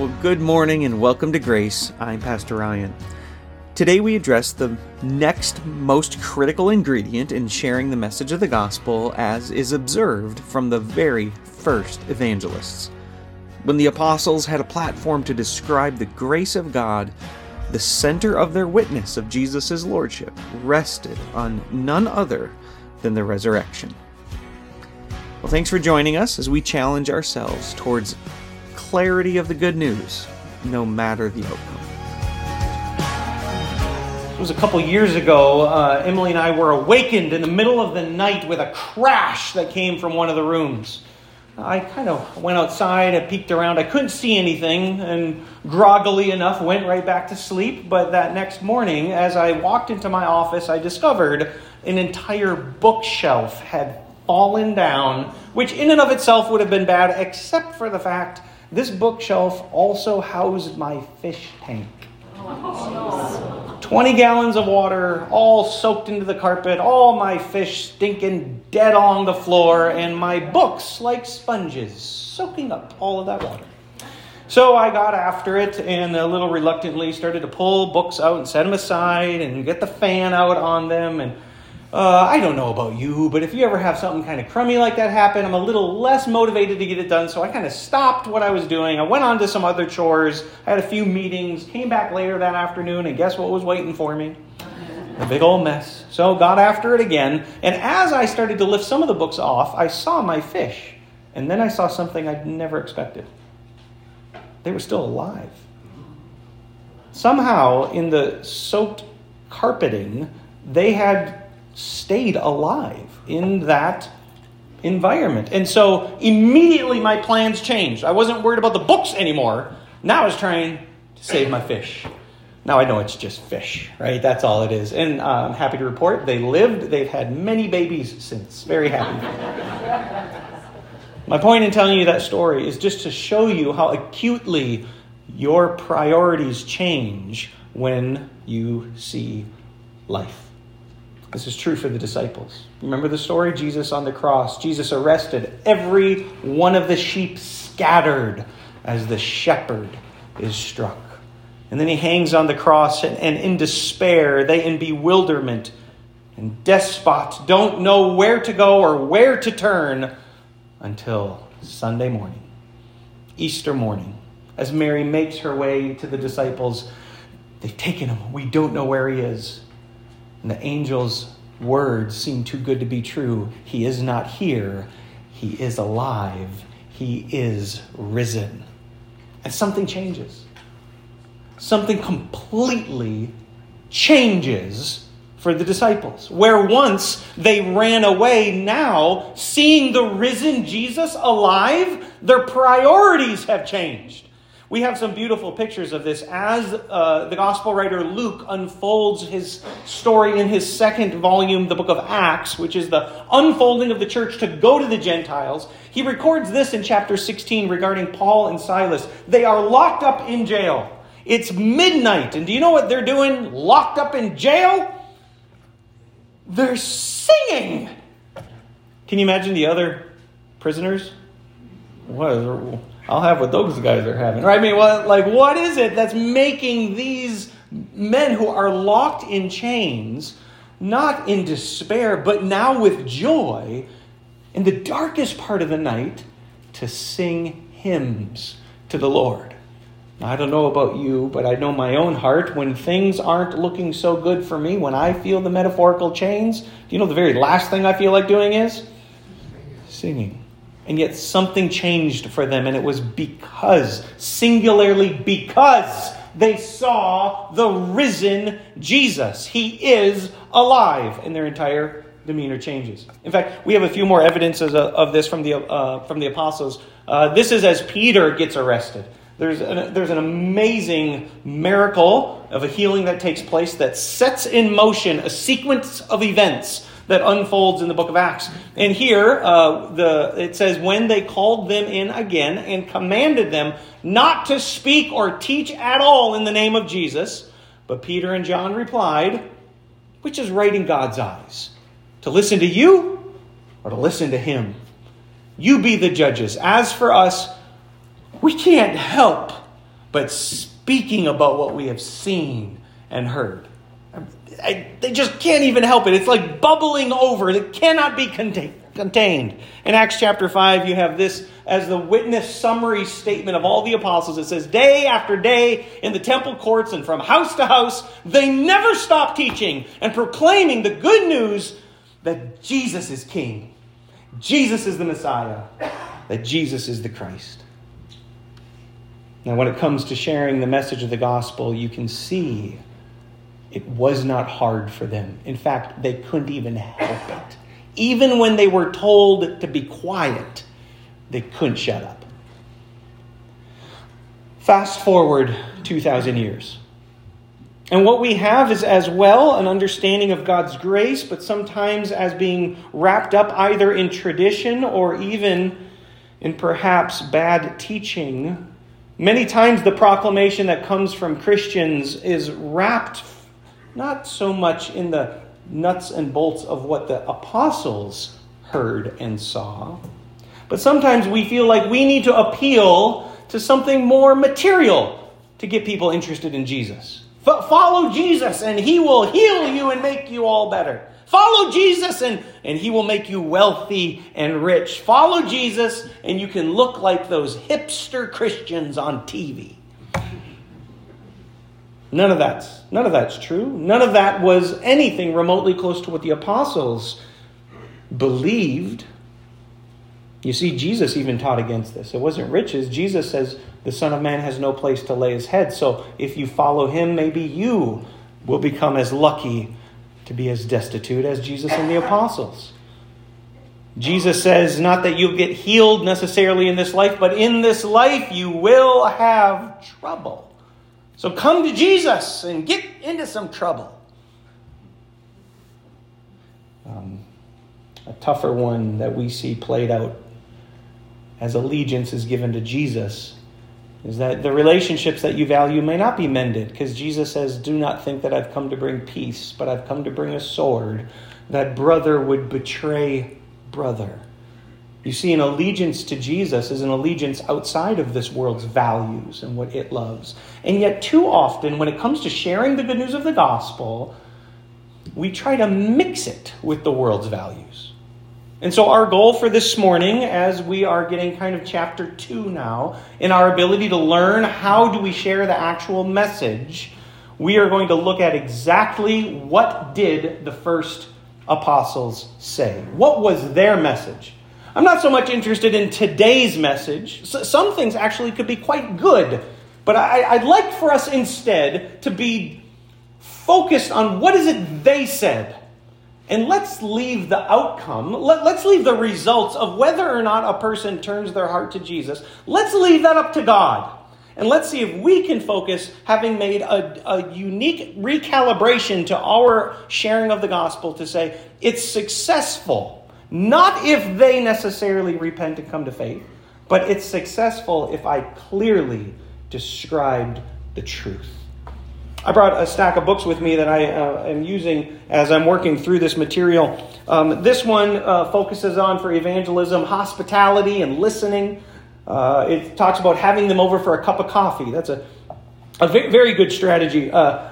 Well, good morning and welcome to Grace. I'm Pastor Ryan. Today we address the next most critical ingredient in sharing the message of the gospel as is observed from the very first evangelists. When the apostles had a platform to describe the grace of God, the center of their witness of Jesus' lordship rested on none other than the resurrection. Well, thanks for joining us as we challenge ourselves towards clarity of the good news, no matter the outcome. It was a couple years ago, Emily and I were awakened in the middle of the night with a crash that came from one of the rooms. I kind of went outside, I peeked around, I couldn't see anything, and groggily enough went right back to sleep. But that next morning, as I walked into my office, I discovered an entire bookshelf had fallen down, which in and of itself would have been bad, except for the fact this bookshelf also housed my fish tank. 20 gallons of water, all soaked into the carpet, all my fish stinking dead on the floor, and my books like sponges, soaking up all of that water. So I got after it and a little reluctantly started to pull books out and set them aside and get the fan out on them. And I don't know about you, but if you ever have something kind of crummy like that happen, I'm a little less motivated to get it done. So I kind of stopped what I was doing. I went on to some other chores. I had a few meetings, came back later that afternoon, and guess what was waiting for me? A big old mess. So got after it again. And as I started to lift some of the books off, I saw my fish. And then I saw something I'd never expected. They were still alive. Somehow, in the soaked carpeting, they had stayed alive in that environment. And so immediately my plans changed. I wasn't worried about the books anymore. Now I was trying to save my fish. Now I know it's just fish, right? That's all it is. And I'm happy to report they lived. They've had many babies since. Very happy. My point in telling you that story is just to show you how acutely your priorities change when you see life. This is true for the disciples. Remember the story? Jesus on the cross. Jesus arrested. Every one of the sheep scattered as the shepherd is struck. And then he hangs on the cross, and in despair, they in bewilderment and despots don't know where to go or where to turn until Sunday morning, Easter morning, as Mary makes her way to the disciples. They've taken him. We don't know where he is. And the angel's words seem too good to be true. He is not here. He is alive. He is risen. And something changes. Something completely changes for the disciples. Where once they ran away, now seeing the risen Jesus alive, their priorities have changed. We have some beautiful pictures of this as the gospel writer Luke unfolds his story in his second volume, the book of Acts, which is the unfolding of the church to go to the Gentiles. He records this in chapter 16 regarding Paul and Silas. They are locked up in jail. It's midnight, and do you know what they're doing locked up in jail? They're singing. Can you imagine the other prisoners? What? I'll have what those guys are having. Right? I mean, what is it that's making these men who are locked in chains, not in despair, but now with joy, in the darkest part of the night, to sing hymns to the Lord? Now, I don't know about you, but I know my own heart. When things aren't looking so good for me, when I feel the metaphorical chains, do you know the very last thing I feel like doing is? Singing. And yet something changed for them, and it was because, singularly because, they saw the risen Jesus. He is alive, and their entire demeanor changes. In fact, we have a few more evidences of this from the apostles. This is as Peter gets arrested. There's an amazing miracle of a healing that takes place that sets in motion a sequence of events that unfolds in the book of Acts. And here, it says, when they called them in again and commanded them not to speak or teach at all in the name of Jesus, but Peter and John replied, which is right in God's eyes, to listen to you or to listen to him? You be the judges. As for us, we can't help but speaking about what we have seen and heard. They just can't even help it. It's like bubbling over. It cannot be contained. In Acts chapter 5, you have this as the witness summary statement of all the apostles. It says, day after day in the temple courts and from house to house, they never stopped teaching and proclaiming the good news that Jesus is King, Jesus is the Messiah, that Jesus is the Christ. Now, when it comes to sharing the message of the gospel, you can see it was not hard for them. In fact, they couldn't even help it. Even when they were told to be quiet, they couldn't shut up. Fast forward 2,000 years. And what we have is as well an understanding of God's grace, but sometimes as being wrapped up either in tradition or even in perhaps bad teaching. Many times the proclamation that comes from Christians is wrapped not so much in the nuts and bolts of what the apostles heard and saw, but sometimes we feel like we need to appeal to something more material to get people interested in Jesus. Follow Jesus and he will heal you and make you all better. Follow Jesus and he will make you wealthy and rich. Follow Jesus and you can look like those hipster Christians on TV. None of that's true. None of that was anything remotely close to what the apostles believed. You see, Jesus even taught against this. It wasn't riches. Jesus says the Son of Man has no place to lay his head. So if you follow him, maybe you will become as lucky to be as destitute as Jesus and the apostles. Jesus says not that you'll get healed necessarily in this life, but in this life you will have trouble. So come to Jesus and get into some trouble. A tougher one that we see played out as allegiance is given to Jesus is that the relationships that you value may not be mended, because Jesus says, do not think that I've come to bring peace, but I've come to bring a sword, that brother would betray brother. You see, an allegiance to Jesus is an allegiance outside of this world's values and what it loves. And yet too often, when it comes to sharing the good news of the gospel, we try to mix it with the world's values. And so our goal for this morning, as we are getting kind of chapter 2 now, in our ability to learn how do we share the actual message, we are going to look at exactly what did the first apostles say. What was their message? I'm not so much interested in today's message. Some things actually could be quite good, but I'd like for us instead to be focused on what is it they said. And let's leave the outcome, let's leave the results of whether or not a person turns their heart to Jesus. Let's leave that up to God. And let's see if we can focus, having made a unique recalibration to our sharing of the gospel, to say it's successful. Not if they necessarily repent and come to faith, but it's successful if I clearly described the truth. I brought a stack of books with me that I am using as I'm working through this material. This one focuses on, for evangelism, hospitality and listening. It talks about having them over for a cup of coffee. That's a very good strategy.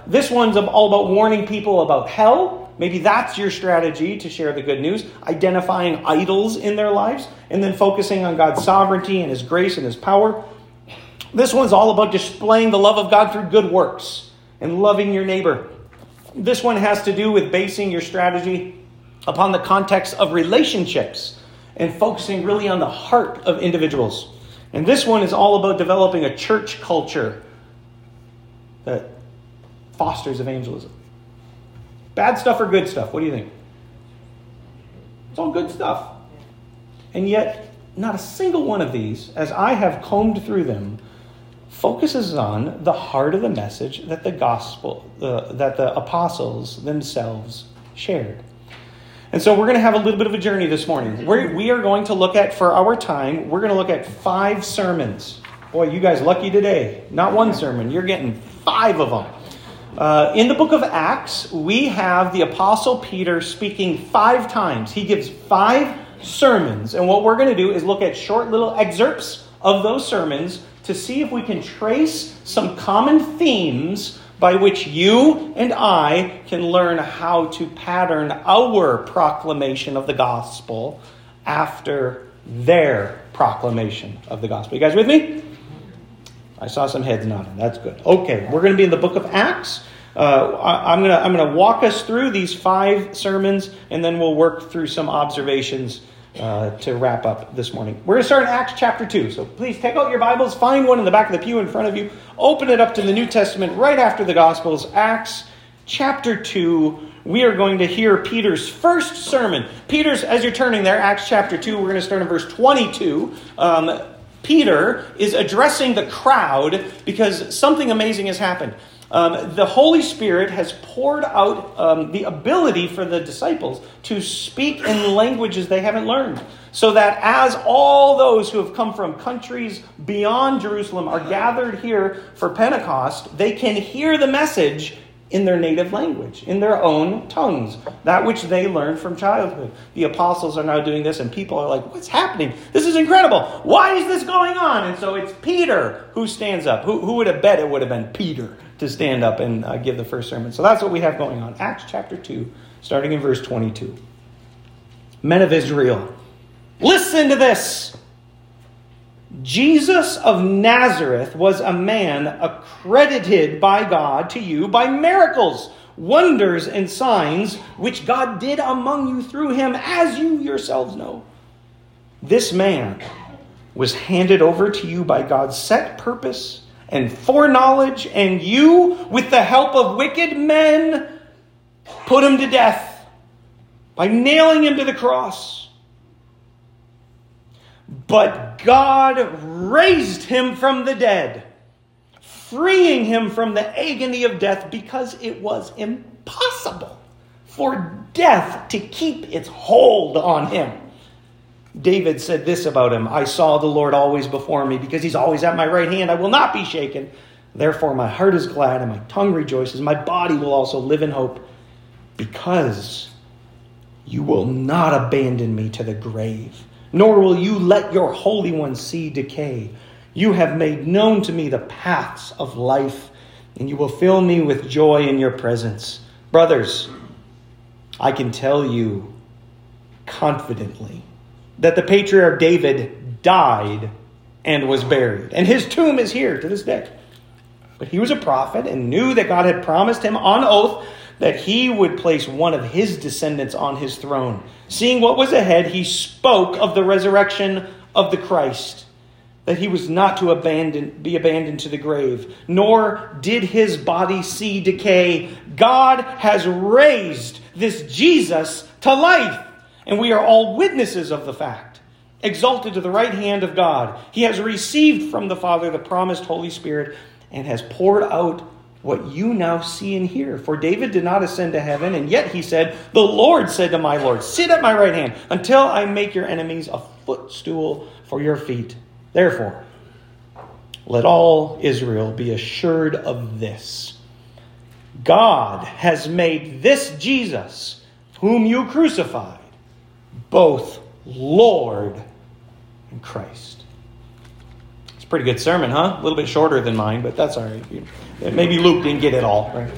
This one's all about warning people about hell. Maybe that's your strategy to share the good news, identifying idols in their lives, and then focusing on God's sovereignty and his grace and his power. This one's all about displaying the love of God through good works and loving your neighbor. This one has to do with basing your strategy upon the context of relationships and focusing really on the heart of individuals. And this one is all about developing a church culture that fosters evangelism. Bad stuff or good stuff? What do you think? It's all good stuff. And yet, not a single one of these, as I have combed through them, focuses on the heart of the message that the gospel, that the apostles themselves shared. And so we're going to have a little bit of a journey this morning. We are going to look at, for our time, we're going to look at 5 sermons. Boy, you guys lucky today. Not one sermon. You're getting 5 of them. In the book of Acts, we have the Apostle Peter speaking 5 times. He gives 5 sermons. And what we're going to do is look at short little excerpts of those sermons to see if we can trace some common themes by which you and I can learn how to pattern our proclamation of the gospel after their proclamation of the gospel. You guys with me? I saw some heads nodding. That's good. Okay, we're going to be in the book of Acts. I'm going to walk us through these 5 sermons, and then we'll work through some observations to wrap up this morning. We're going to start in Acts chapter 2. So please take out your Bibles, find one in the back of the pew in front of you, open it up to the New Testament right after the Gospels, Acts chapter 2. We are going to hear Peter's first sermon. Peter's, as you're turning there, Acts chapter 2, we're going to start in verse 22. Peter is addressing the crowd because something amazing has happened. The Holy Spirit has poured out the ability for the disciples to speak in languages they haven't learned, so that as all those who have come from countries beyond Jerusalem are gathered here for Pentecost, they can hear the message in their native language, in their own tongues, that which they learned from childhood. The apostles are now doing this, and people are like, what's happening? This is incredible. Why is this going on? And so it's Peter who stands up. Who would have bet it would have been Peter to stand up and give the first sermon? So that's what we have going on. Acts chapter 2, starting in verse 22. Men of Israel, listen to this. Jesus of Nazareth was a man accredited by God to you by miracles, wonders, and signs which God did among you through him, as you yourselves know. This man was handed over to you by God's set purpose and foreknowledge, and you, with the help of wicked men, put him to death by nailing him to the cross. But God raised him from the dead, freeing him from the agony of death, because it was impossible for death to keep its hold on him. David said this about him: I saw the Lord always before me, because he's always at my right hand. I will not be shaken. Therefore, my heart is glad and my tongue rejoices. My body will also live in hope, because you will not abandon me to the grave, nor will you let your Holy One see decay. You have made known to me the paths of life, and you will fill me with joy in your presence. Brothers, I can tell you confidently that the patriarch David died and was buried, and his tomb is here to this day. But he was a prophet and knew that God had promised him on oath that he would place one of his descendants on his throne. Seeing what was ahead, he spoke of the resurrection of the Christ, that he was not to be abandoned to the grave, nor did his body see decay. God has raised this Jesus to life, and we are all witnesses of the fact. Exalted to the right hand of God, he has received from the Father the promised Holy Spirit and has poured out what you now see and hear. For David did not ascend to heaven, and yet he said, the Lord said to my Lord, sit at my right hand until I make your enemies a footstool for your feet. Therefore, let all Israel be assured of this: God has made this Jesus, whom you crucified, both Lord and Christ. It's a pretty good sermon, huh? A little bit shorter than mine, but that's all right. Maybe Luke didn't get it all, right?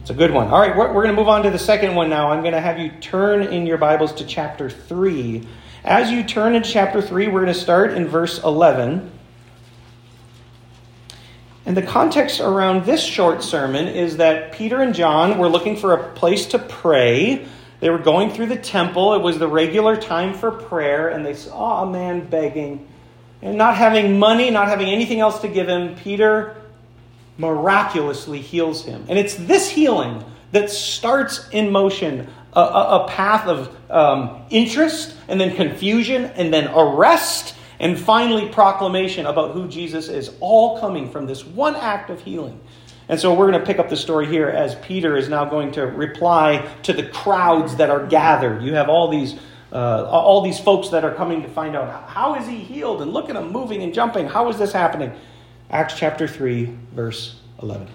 It's a good one. All right, we're going to move on to the second one now. I'm going to have you turn in your Bibles to chapter 3. As you turn in chapter 3, we're going to start in verse 11. And the context around this short sermon is that Peter and John were looking for a place to pray. They were going through the temple. It was the regular time for prayer, and they saw a man begging. And not having money, not having anything else to give him, Peter miraculously heals him. And it's this healing that starts in motion a path of interest, and then confusion, and then arrest, and finally proclamation about who Jesus is, all coming from this one act of healing. And so we're going to pick up the story here as Peter is now going to reply to the crowds that are gathered. You have all these folks that are coming to find out, how is he healed? And look at him moving and jumping. How is this happening? Acts chapter 3, verse 11.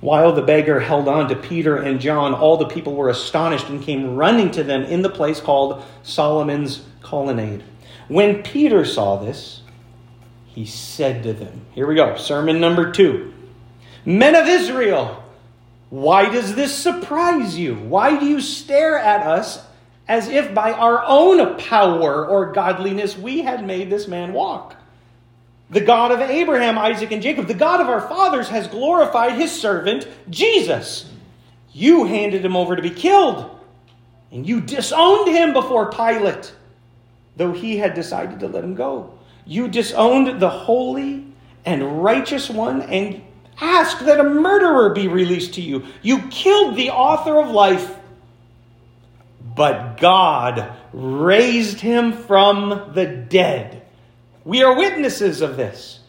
While the beggar held on to Peter and John, all the people were astonished and came running to them in the place called Solomon's Colonnade. When Peter saw this, he said to them, here we go, sermon number 2. Men of Israel, why does this surprise you? Why do you stare at us as if by our own power or godliness we had made this man walk? The God of Abraham, Isaac, and Jacob, the God of our fathers, has glorified his servant, Jesus. You handed him over to be killed, and you disowned him before Pilate, though he had decided to let him go. You disowned the holy and righteous one and asked that a murderer be released to you. You killed the author of life, but God raised him from the dead. We are witnesses of this.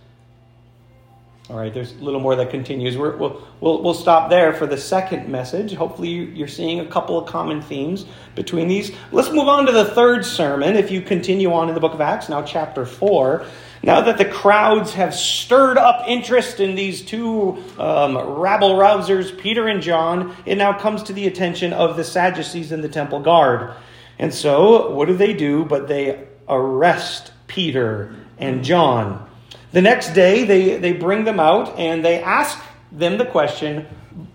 All right, there's a little more that continues. We'll stop there for the second message. Hopefully you're seeing a couple of common themes between these. Let's move on to the third sermon, if you continue on in the book of Acts, now chapter 4. Now that the crowds have stirred up interest in these two rabble-rousers, Peter and John, it now comes to the attention of the Sadducees and the temple guard. And so, what do? But they arrest Peter and John. The next day, they bring them out and they ask them the question,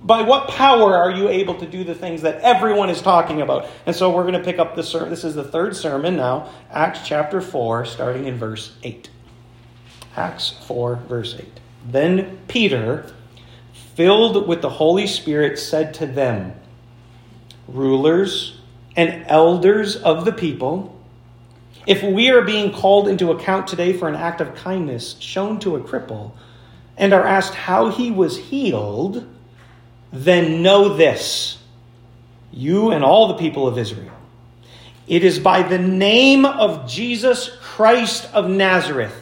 by what power are you able to do the things that everyone is talking about? And so we're going to pick up the sermon. This is the third sermon now, Acts chapter 4, starting in verse 8. Acts 4, verse 8. Then Peter, filled with the Holy Spirit, said to them, rulers and elders of the people, if we are being called into account today for an act of kindness shown to a cripple and are asked how he was healed, then know this, you and all the people of Israel. It is by the name of Jesus Christ of Nazareth,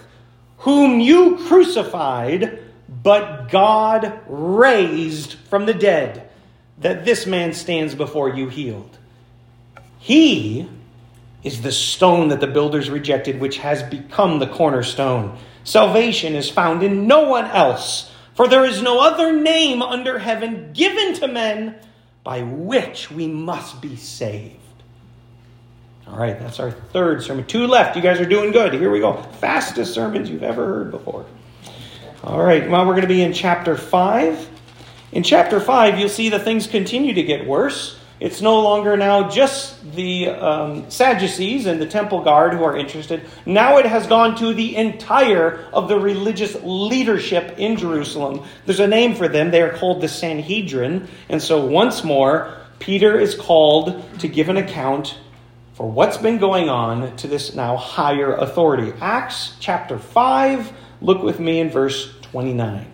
whom you crucified, but God raised from the dead, that this man stands before you healed. He is the stone that the builders rejected, which has become the cornerstone. Salvation is found in no one else, for there is no other name under heaven given to men by which we must be saved. All right, that's our third sermon. 2 left. You guys are doing good. Here we go. Fastest sermons you've ever heard before. All right, well, we're going to be in chapter 5. In chapter 5, you'll see the things continue to get worse. It's no longer now just the Sadducees and the temple guard who are interested. Now it has gone to the entire of the religious leadership in Jerusalem. There's a name for them. They are called the Sanhedrin. And so once more, Peter is called to give an account for what's been going on to this now higher authority. Acts chapter 5, look with me in verse 29.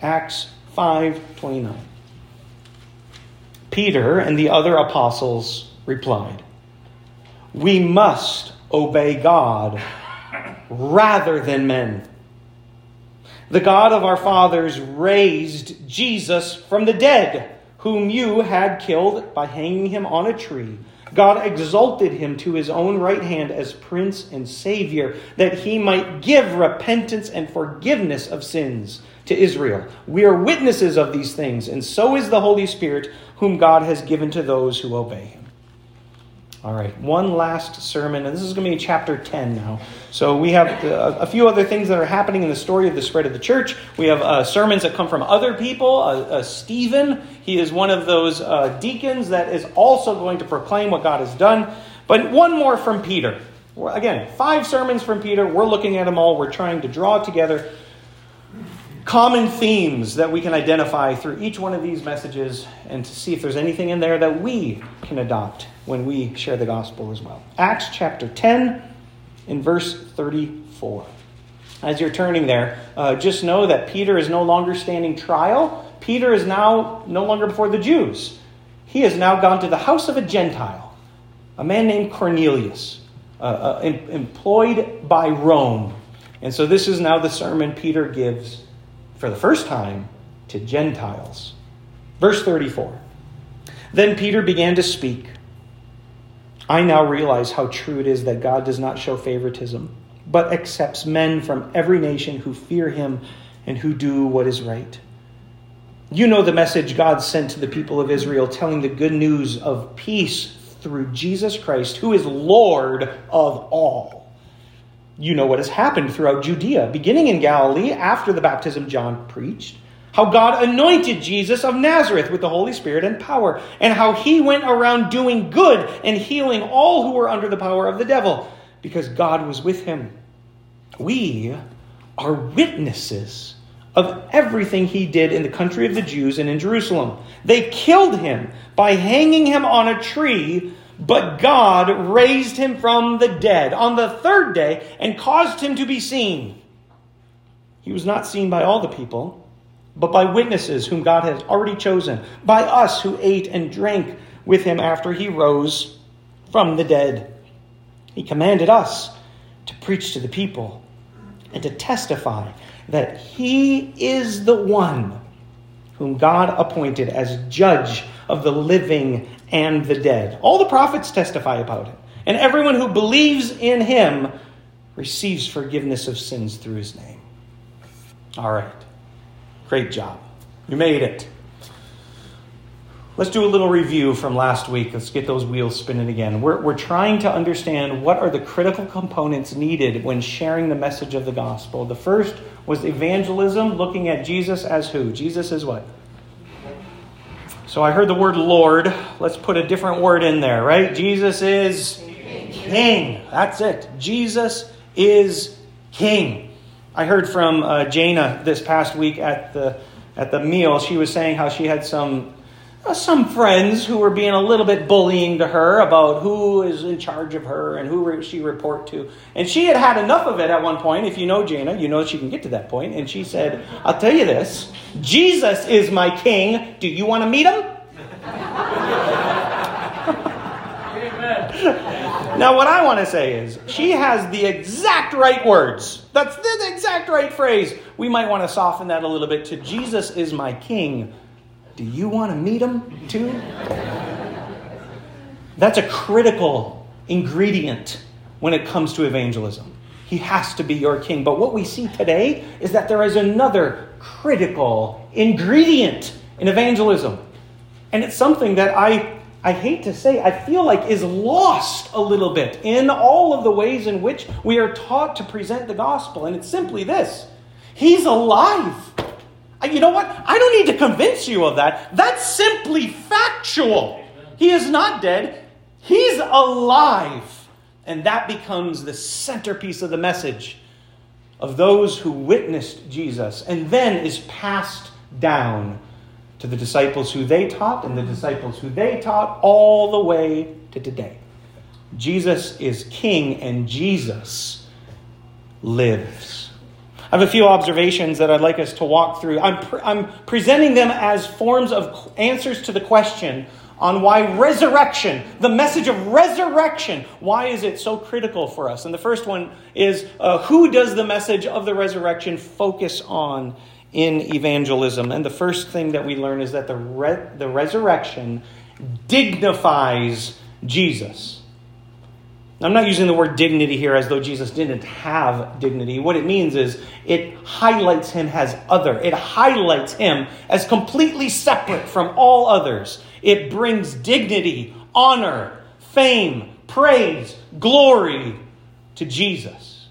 Acts 5:29. Peter and the other apostles replied, we must obey God rather than men. The God of our fathers raised Jesus from the dead, whom you had killed by hanging him on a tree. God exalted him to his own right hand as Prince and Savior, that he might give repentance and forgiveness of sins to Israel. We are witnesses of these things, and so is the Holy Spirit, whom God has given to those who obey him. All right, one last sermon, and this is going to be in chapter 10 now. So we have a few other things that are happening in the story of the spread of the church. We have sermons that come from other people. Stephen, he is one of those deacons that is also going to proclaim what God has done. But one more from Peter. Again, 5 sermons from Peter. We're looking at them all. We're trying to draw together common themes that we can identify through each one of these messages and to see if there's anything in there that we can adopt when we share the gospel as well. Acts chapter 10 in verse 34. As you're turning there, just know that Peter is no longer standing trial. Peter is now no longer before the Jews. He has now gone to the house of a Gentile, a man named Cornelius, employed by Rome. And so this is now the sermon Peter gives for the first time to Gentiles. Verse 34. Then Peter began to speak. I now realize how true it is that God does not show favoritism, but accepts men from every nation who fear him and who do what is right. You know the message God sent to the people of Israel, telling the good news of peace through Jesus Christ, who is Lord of all. You know what has happened throughout Judea, beginning in Galilee after the baptism John preached, how God anointed Jesus of Nazareth with the Holy Spirit and power, and how he went around doing good and healing all who were under the power of the devil, because God was with him. We are witnesses of everything he did in the country of the Jews and in Jerusalem. They killed him by hanging him on a tree, but God raised him from the dead on the third day and caused him to be seen. He was not seen by all the people, but by witnesses whom God has already chosen, by us who ate and drank with him after he rose from the dead. He commanded us to preach to the people and to testify that he is the one whom God appointed as judge of the living and the dead. All the prophets testify about it. And everyone who believes in him receives forgiveness of sins through his name. All right. Great job. You made it. Let's do a little review from last week. Let's get those wheels spinning again. We're trying to understand what are the critical components needed when sharing the message of the gospel. The first was evangelism, looking at Jesus as who? Jesus is what? So I heard the word Lord. Let's put a different word in there, right? Jesus is King. That's it. Jesus is King. I heard from Jana this past week at the meal. She was saying how she had some friends who were being a little bit bullying to her about who is in charge of her and who she report to. And she had had enough of it at one point. If you know Jana, you know she can get to that point. And she said, "I'll tell you this. Jesus is my king. Do you want to meet him?" Now, what I want to say is she has the exact right words. That's the exact right phrase. We might want to soften that a little bit to Jesus is my king. Do you want to meet him too? That's a critical ingredient when it comes to evangelism. He has to be your king. But what we see today is that there is another critical ingredient in evangelism. And it's something that I hate to say, I feel like is lost a little bit in all of the ways in which we are taught to present the gospel. And it's simply this. He's alive. You know what? I don't need to convince you of that. That's simply factual. He is not dead. He's alive. And that becomes the centerpiece of the message of those who witnessed Jesus and then is passed down to the disciples who they taught and the disciples who they taught all the way to today. Jesus is King and Jesus lives. I have a few observations that I'd like us to walk through. I'm presenting them as forms of answers to the question on why resurrection, the message of resurrection, why is it so critical for us? And the first one is who does the message of the resurrection focus on in evangelism? And the first thing that we learn is that the resurrection dignifies Jesus. I'm not using the word dignity here as though Jesus didn't have dignity. What it means is it highlights him as other. It highlights him as completely separate from all others. It brings dignity, honor, fame, praise, glory to Jesus.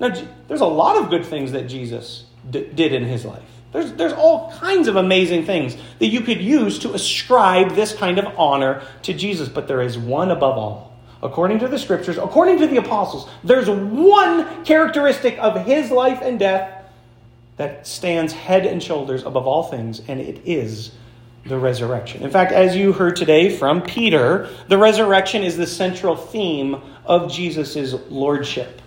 Now, there's a lot of good things that Jesus did in his life. There's all kinds of amazing things that you could use to ascribe this kind of honor to Jesus. But there is one above all. According to the scriptures, according to the apostles, there's one characteristic of his life and death that stands head and shoulders above all things, and it is the resurrection. In fact, as you heard today from Peter, the resurrection is the central theme of Jesus' lordship.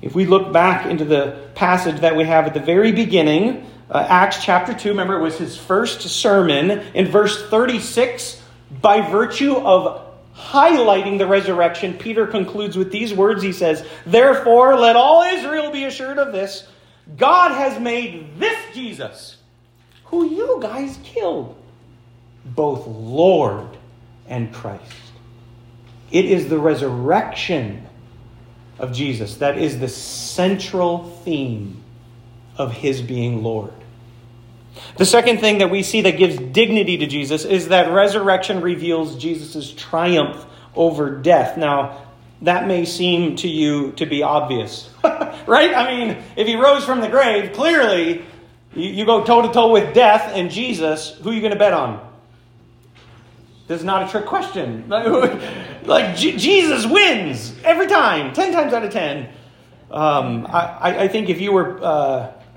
If we look back into the passage that we have at the very beginning, Acts chapter 2, remember it was his first sermon, in verse 36, by virtue of highlighting the resurrection, Peter concludes with these words. He says, "Therefore, let all Israel be assured of this. God has made this Jesus, who you guys killed, both Lord and Christ." It is the resurrection of Jesus that is the central theme of his being Lord. The second thing that we see that gives dignity to Jesus is that resurrection reveals Jesus' triumph over death. Now, that may seem to you to be obvious, right? I mean, if he rose from the grave, clearly you go toe-to-toe with death and Jesus, who are you going to bet on? This is not a trick question. Like, Jesus wins every time, 10 times out of 10. I think if you were,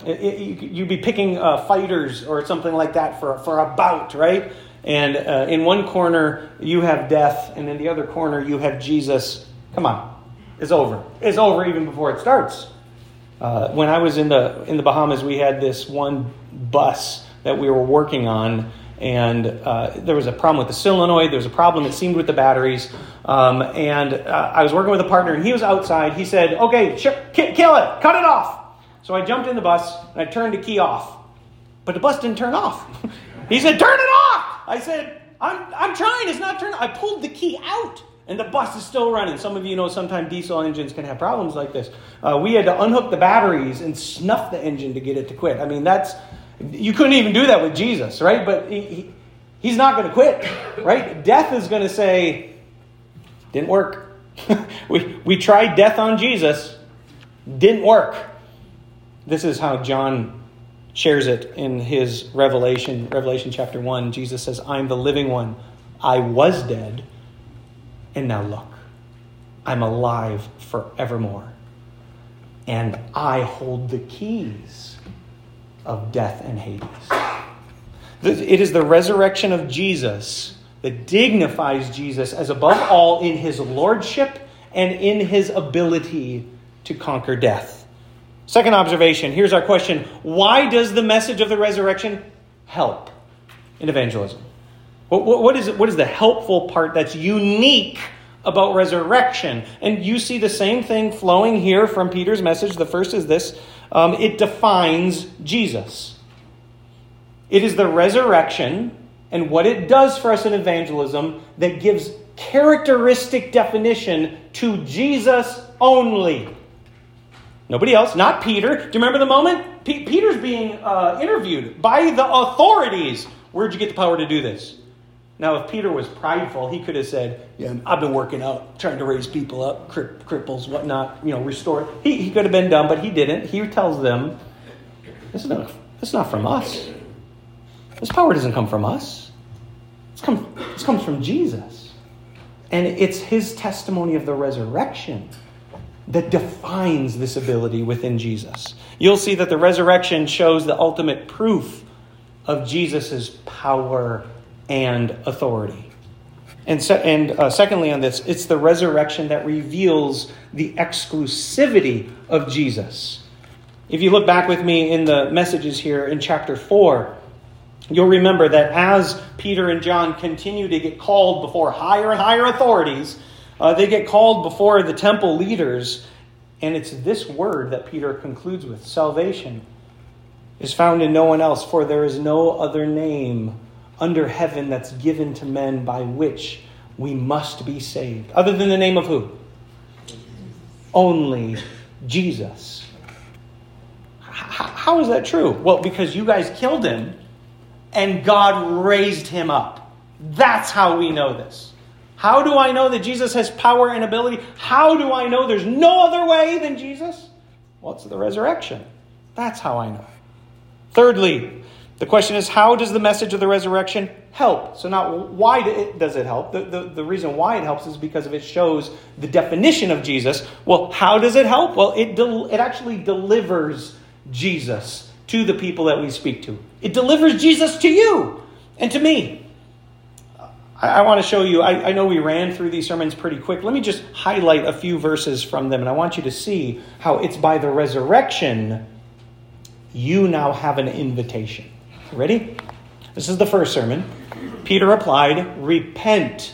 you'd be picking fighters or something like that for a bout, right? And in one corner, you have death, and in the other corner, you have Jesus. Come on, it's over. It's over even before it starts. When I was in the Bahamas, we had this one bus that we were working on, and there was a problem with the solenoid. There was a problem, it seemed, with the batteries. I was working with a partner, and he was outside. He said, okay, kill it, cut it off. So I jumped in the bus, and I turned the key off. But the bus didn't turn off. He said, turn it off! I said, I'm trying, it's not turning. I pulled the key out, and the bus is still running. Some of you know sometimes diesel engines can have problems like this. We had to unhook the batteries and snuff the engine to get it to quit. I mean, that's... You couldn't even do that with Jesus, right? But he's not going to quit, right? Death is going to say, didn't work. We tried death on Jesus, didn't work. This is how John shares it in his Revelation, Revelation chapter 1. Jesus says, I'm the living one. I was dead, and now look, I'm alive forevermore. And I hold the keys of death and Hades. It is the resurrection of Jesus that dignifies Jesus as above all in his lordship and in his ability to conquer death. Second observation, here's our question. Why does the message of the resurrection help in evangelism? What is the helpful part that's unique about resurrection? And you see the same thing flowing here from Peter's message. The first is this. It defines Jesus. It is the resurrection and what it does for us in evangelism that gives characteristic definition to Jesus only. Nobody else, not Peter. Do you remember the moment? Peter's being interviewed by the authorities. Where'd you get the power to do this? Now, if Peter was prideful, he could have said, yeah, I've been working out, trying to raise people up, cripples, whatnot, restore. He could have been dumb, but he didn't. He tells them, it's not from us. This power doesn't come from us. It comes from Jesus. And it's his testimony of the resurrection that defines this ability within Jesus. You'll see that the resurrection shows the ultimate proof of Jesus' power and authority. And secondly on this, it's the resurrection that reveals the exclusivity of Jesus. If you look back with me in the messages here in chapter 4, you'll remember that as Peter and John continue to get called before higher and higher authorities, they get called before the temple leaders, and it's this word that Peter concludes with, salvation is found in no one else, for there is no other name under heaven that's given to men by which we must be saved. Other than the name of who? Only Jesus. How is that true? Well, because you guys killed him and God raised him up. That's how we know this. How do I know that Jesus has power and ability? How do I know there's no other way than Jesus? Well, it's the resurrection. That's how I know. Thirdly, the question is, how does the message of the resurrection help? So not why does it help? The reason why it helps is because it shows the definition of Jesus. Well, how does it help? Well, it actually delivers Jesus to the people that we speak to. It delivers Jesus to you and to me. I want to show you, I know we ran through these sermons pretty quick. Let me just highlight a few verses from them, and I want you to see how it's by the resurrection you now have an invitation. Ready? This is the first sermon. Peter replied, repent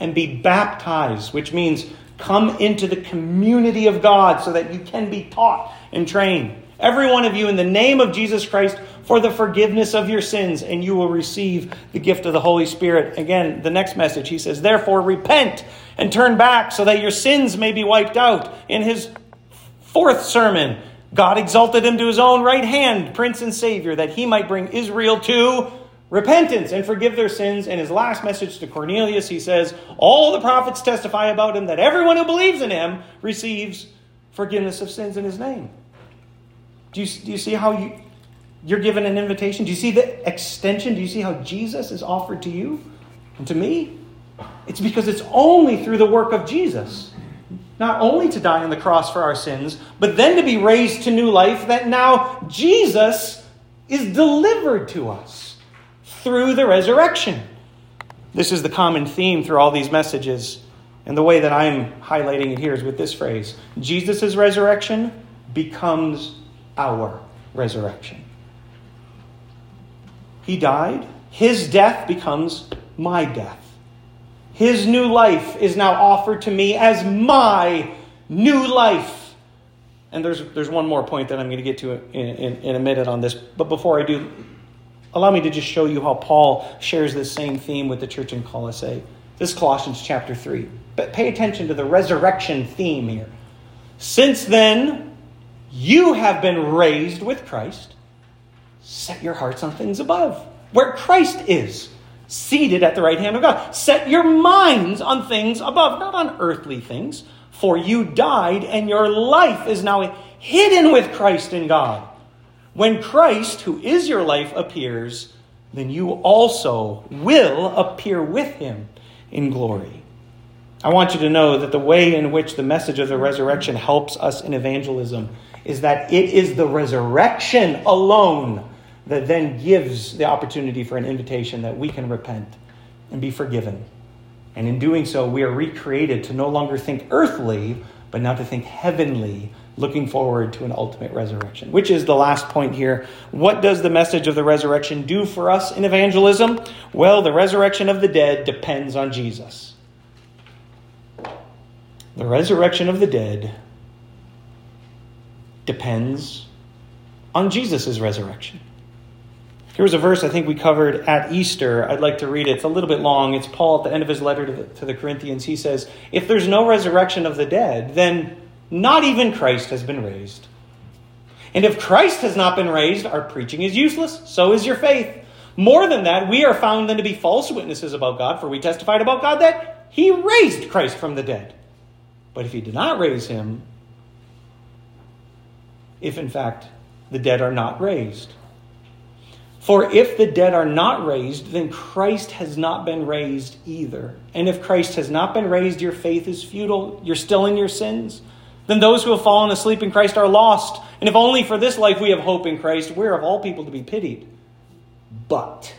and be baptized, which means come into the community of God so that you can be taught and trained. Every one of you in the name of Jesus Christ for the forgiveness of your sins, and you will receive the gift of the Holy Spirit. Again, the next message, he says, therefore repent and turn back so that your sins may be wiped out. In his fourth sermon, God exalted him to his own right hand, Prince and Savior, that he might bring Israel to repentance and forgive their sins. In his last message to Cornelius, he says, all the prophets testify about him that everyone who believes in him receives forgiveness of sins in his name. Do you see how you're given an invitation? Do you see the extension? Do you see how Jesus is offered to you and to me? It's because it's only through the work of Jesus. Not only to die on the cross for our sins, but then to be raised to new life that now Jesus is delivered to us through the resurrection. This is the common theme through all these messages. And the way that I'm highlighting it here is with this phrase. Jesus' resurrection becomes our resurrection. He died. His death becomes my death. His new life is now offered to me as my new life. And there's one more point that I'm going to get to in a minute on this. But before I do, allow me to just show you how Paul shares this same theme with the church in Colossae. This is Colossians chapter 3. But pay attention to the resurrection theme here. Since then, you have been raised with Christ. Set your hearts on things above, where Christ is, seated at the right hand of God. Set your minds on things above, not on earthly things. For you died, and your life is now hidden with Christ in God. When Christ, who is your life, appears, then you also will appear with him in glory. I want you to know that the way in which the message of the resurrection helps us in evangelism is that it is the resurrection alone that then gives the opportunity for an invitation that we can repent and be forgiven. And in doing so, we are recreated to no longer think earthly, but now to think heavenly, looking forward to an ultimate resurrection, which is the last point here. What does the message of the resurrection do for us in evangelism? Well, the resurrection of the dead depends on Jesus. The resurrection of the dead depends on Jesus' resurrection. Here's a verse I think we covered at Easter. I'd like to read it. It's a little bit long. It's Paul at the end of his letter to the Corinthians. He says, if there's no resurrection of the dead, then not even Christ has been raised. And if Christ has not been raised, our preaching is useless. So is your faith. More than that, we are found then to be false witnesses about God, for we testified about God that he raised Christ from the dead. But if he did not raise him, if in fact the dead are not raised, for if the dead are not raised, then Christ has not been raised either. And if Christ has not been raised, your faith is futile. You're still in your sins. Then those who have fallen asleep in Christ are lost. And if only for this life we have hope in Christ, we're of all people to be pitied. But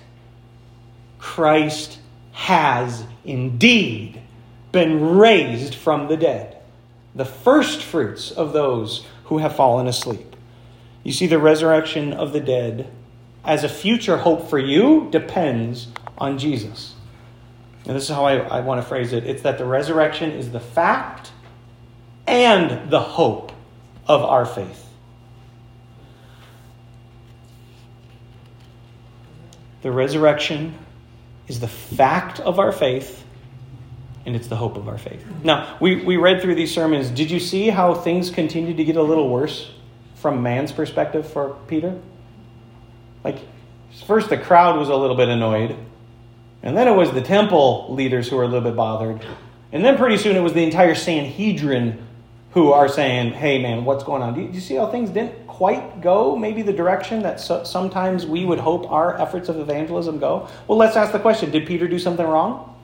Christ has indeed been raised from the dead, the first fruits of those who have fallen asleep. You see, the resurrection of the dead as a future hope for you depends on Jesus. And this is how I want to phrase it. It's that the resurrection is the fact and the hope of our faith. The resurrection is the fact of our faith, and it's the hope of our faith. Now, we read through these sermons. Did you see how things continued to get a little worse from man's perspective for Peter? Like, first the crowd was a little bit annoyed, and then it was the temple leaders who were a little bit bothered, and then pretty soon it was the entire Sanhedrin who are saying, hey man, what's going on? Do you see how things didn't quite go maybe the direction that sometimes we would hope our efforts of evangelism go? Well, let's ask the question, did Peter do something wrong?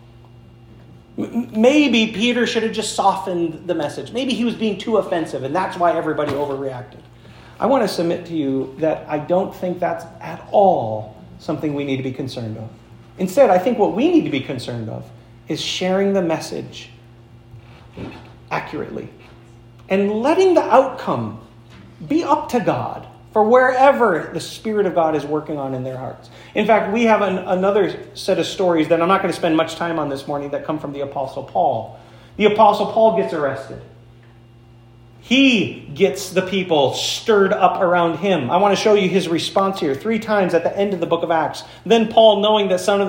Maybe Peter should have just softened the message. Maybe he was being too offensive, and that's why everybody overreacted. I want to submit to you that I don't think that's at all something we need to be concerned of. Instead, I think what we need to be concerned of is sharing the message accurately and letting the outcome be up to God for wherever the Spirit of God is working on in their hearts. In fact, we have another set of stories that I'm not going to spend much time on this morning that come from the Apostle Paul. The Apostle Paul gets arrested. He gets the people stirred up around him. I want to show you his response here 3 times at the end of the book of Acts. Then Paul, knowing that some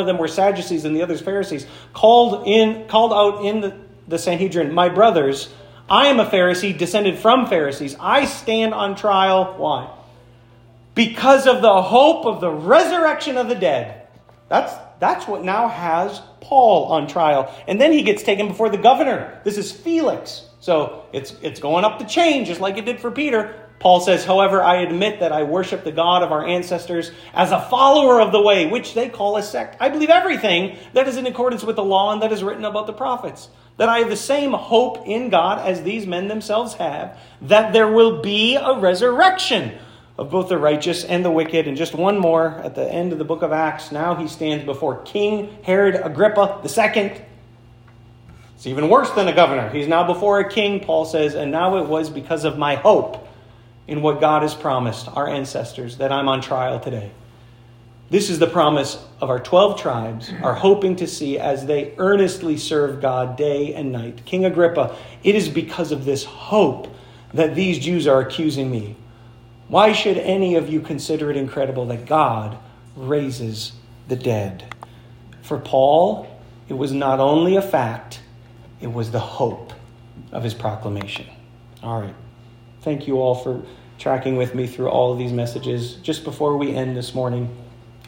of them were Sadducees and the others Pharisees, called out in the Sanhedrin, my brothers, I am a Pharisee, descended from Pharisees. I stand on trial. Why? because of the hope of the resurrection of the dead. That's what now has Paul on trial. And then he gets taken before the governor. This is Felix. So it's going up the chain just like it did for Peter. Paul says, however, I admit that I worship the God of our ancestors as a follower of the way, which they call a sect. I believe everything that is in accordance with the law and that is written about the prophets. That I have the same hope in God as these men themselves have, that there will be a resurrection of both the righteous and the wicked. And just one more at the end of the book of Acts. Now he stands before King Herod Agrippa II. It's even worse than a governor. He's now before a king, Paul says, and now it was because of my hope in what God has promised our ancestors that I'm on trial today. This is the promise of our 12 tribes are hoping to see as they earnestly serve God day and night. King Agrippa, it is because of this hope that these Jews are accusing me. Why should any of you consider it incredible that God raises the dead? For Paul, it was not only a fact, it was the hope of his proclamation. All right. Thank you all for tracking with me through all of these messages. Just before we end this morning,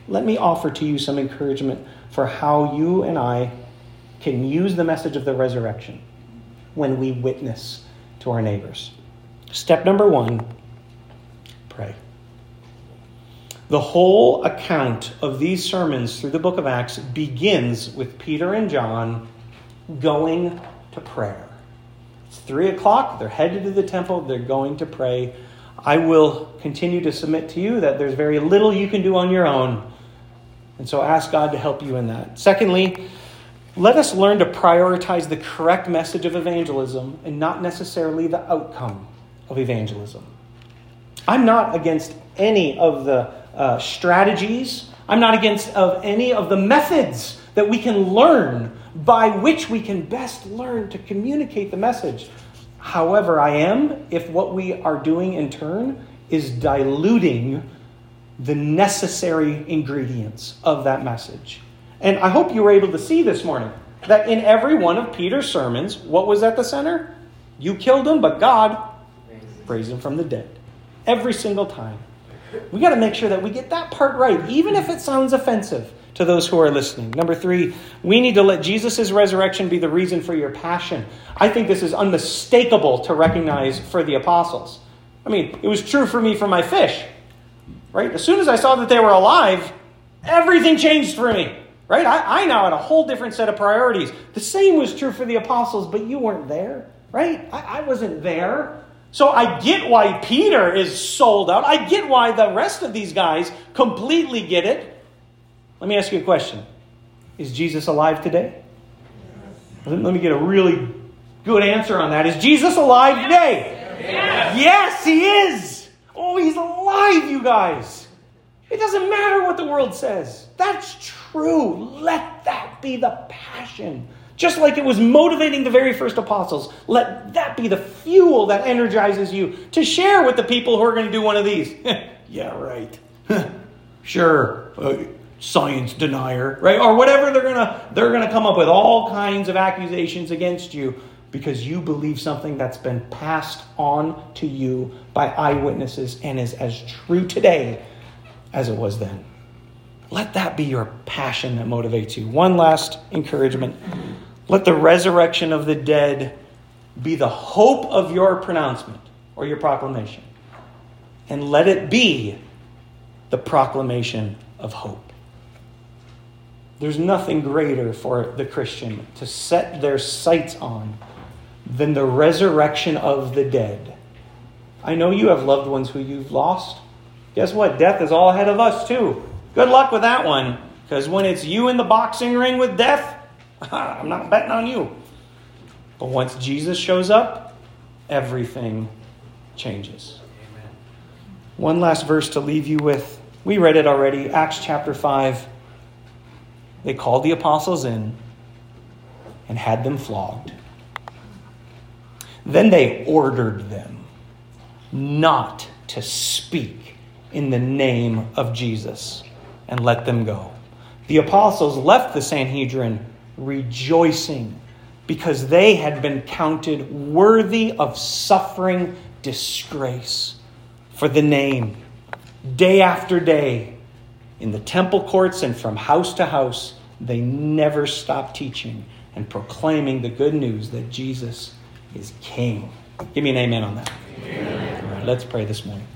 let me offer to you some encouragement for how you and I can use the message of the resurrection when we witness to our neighbors. Step number one, pray. The whole account of these sermons through the book of Acts begins with Peter and John going to prayer. It's 3:00. They're headed to the temple. They're going to pray. I will continue to submit to you that there's very little you can do on your own. And so ask God to help you in that. Secondly, let us learn to prioritize the correct message of evangelism and not necessarily the outcome of evangelism. I'm not against any of the strategies. I'm not against of any of the methods that we can learn by which we can best learn to communicate the message. However, I am, if what we are doing in turn is diluting the necessary ingredients of that message. And I hope you were able to see this morning that in every one of Peter's sermons, what was at the center? You killed him, but God raised him from the dead. Every single time. We got to make sure that we get that part right, even if it sounds offensive to those who are listening. Number three, we need to let Jesus' resurrection be the reason for your passion. I think this is unmistakable to recognize for the apostles. I mean, it was true for me for my fish, right? As soon as I saw that they were alive, everything changed for me, right? I now had a whole different set of priorities. The same was true for the apostles, but you weren't there, right? I wasn't there. So I get why Peter is sold out. I get why the rest of these guys completely get it. Let me ask you a question. Is Jesus alive today? Let me get a really good answer on that. Is Jesus alive today? Yes, he is. Oh, he's alive, you guys. It doesn't matter what the world says. That's true. Let that be the passion. Just like it was motivating the very first apostles. Let that be the fuel that energizes you to share with the people who are going to do one of these. Yeah, right. Sure. Science denier, right? Or whatever they're gonna come up with all kinds of accusations against you because you believe something that's been passed on to you by eyewitnesses and is as true today as it was then. Let that be your passion that motivates you. One last encouragement. Let the resurrection of the dead be the hope of your pronouncement or your proclamation. And let it be the proclamation of hope. There's nothing greater for the Christian to set their sights on than the resurrection of the dead. I know you have loved ones who you've lost. Guess what? Death is all ahead of us too. Good luck with that one, because when it's you in the boxing ring with death, I'm not betting on you. But once Jesus shows up, everything changes. Amen. One last verse to leave you with. We read it already, Acts chapter 5. They called the apostles in and had them flogged. Then they ordered them not to speak in the name of Jesus and let them go. The apostles left the Sanhedrin rejoicing because they had been counted worthy of suffering disgrace for the name day after day in the temple courts and from house to house, they never stopped teaching and proclaiming the good news that Jesus is King. Give me an amen on that. Amen. All right, let's pray this morning.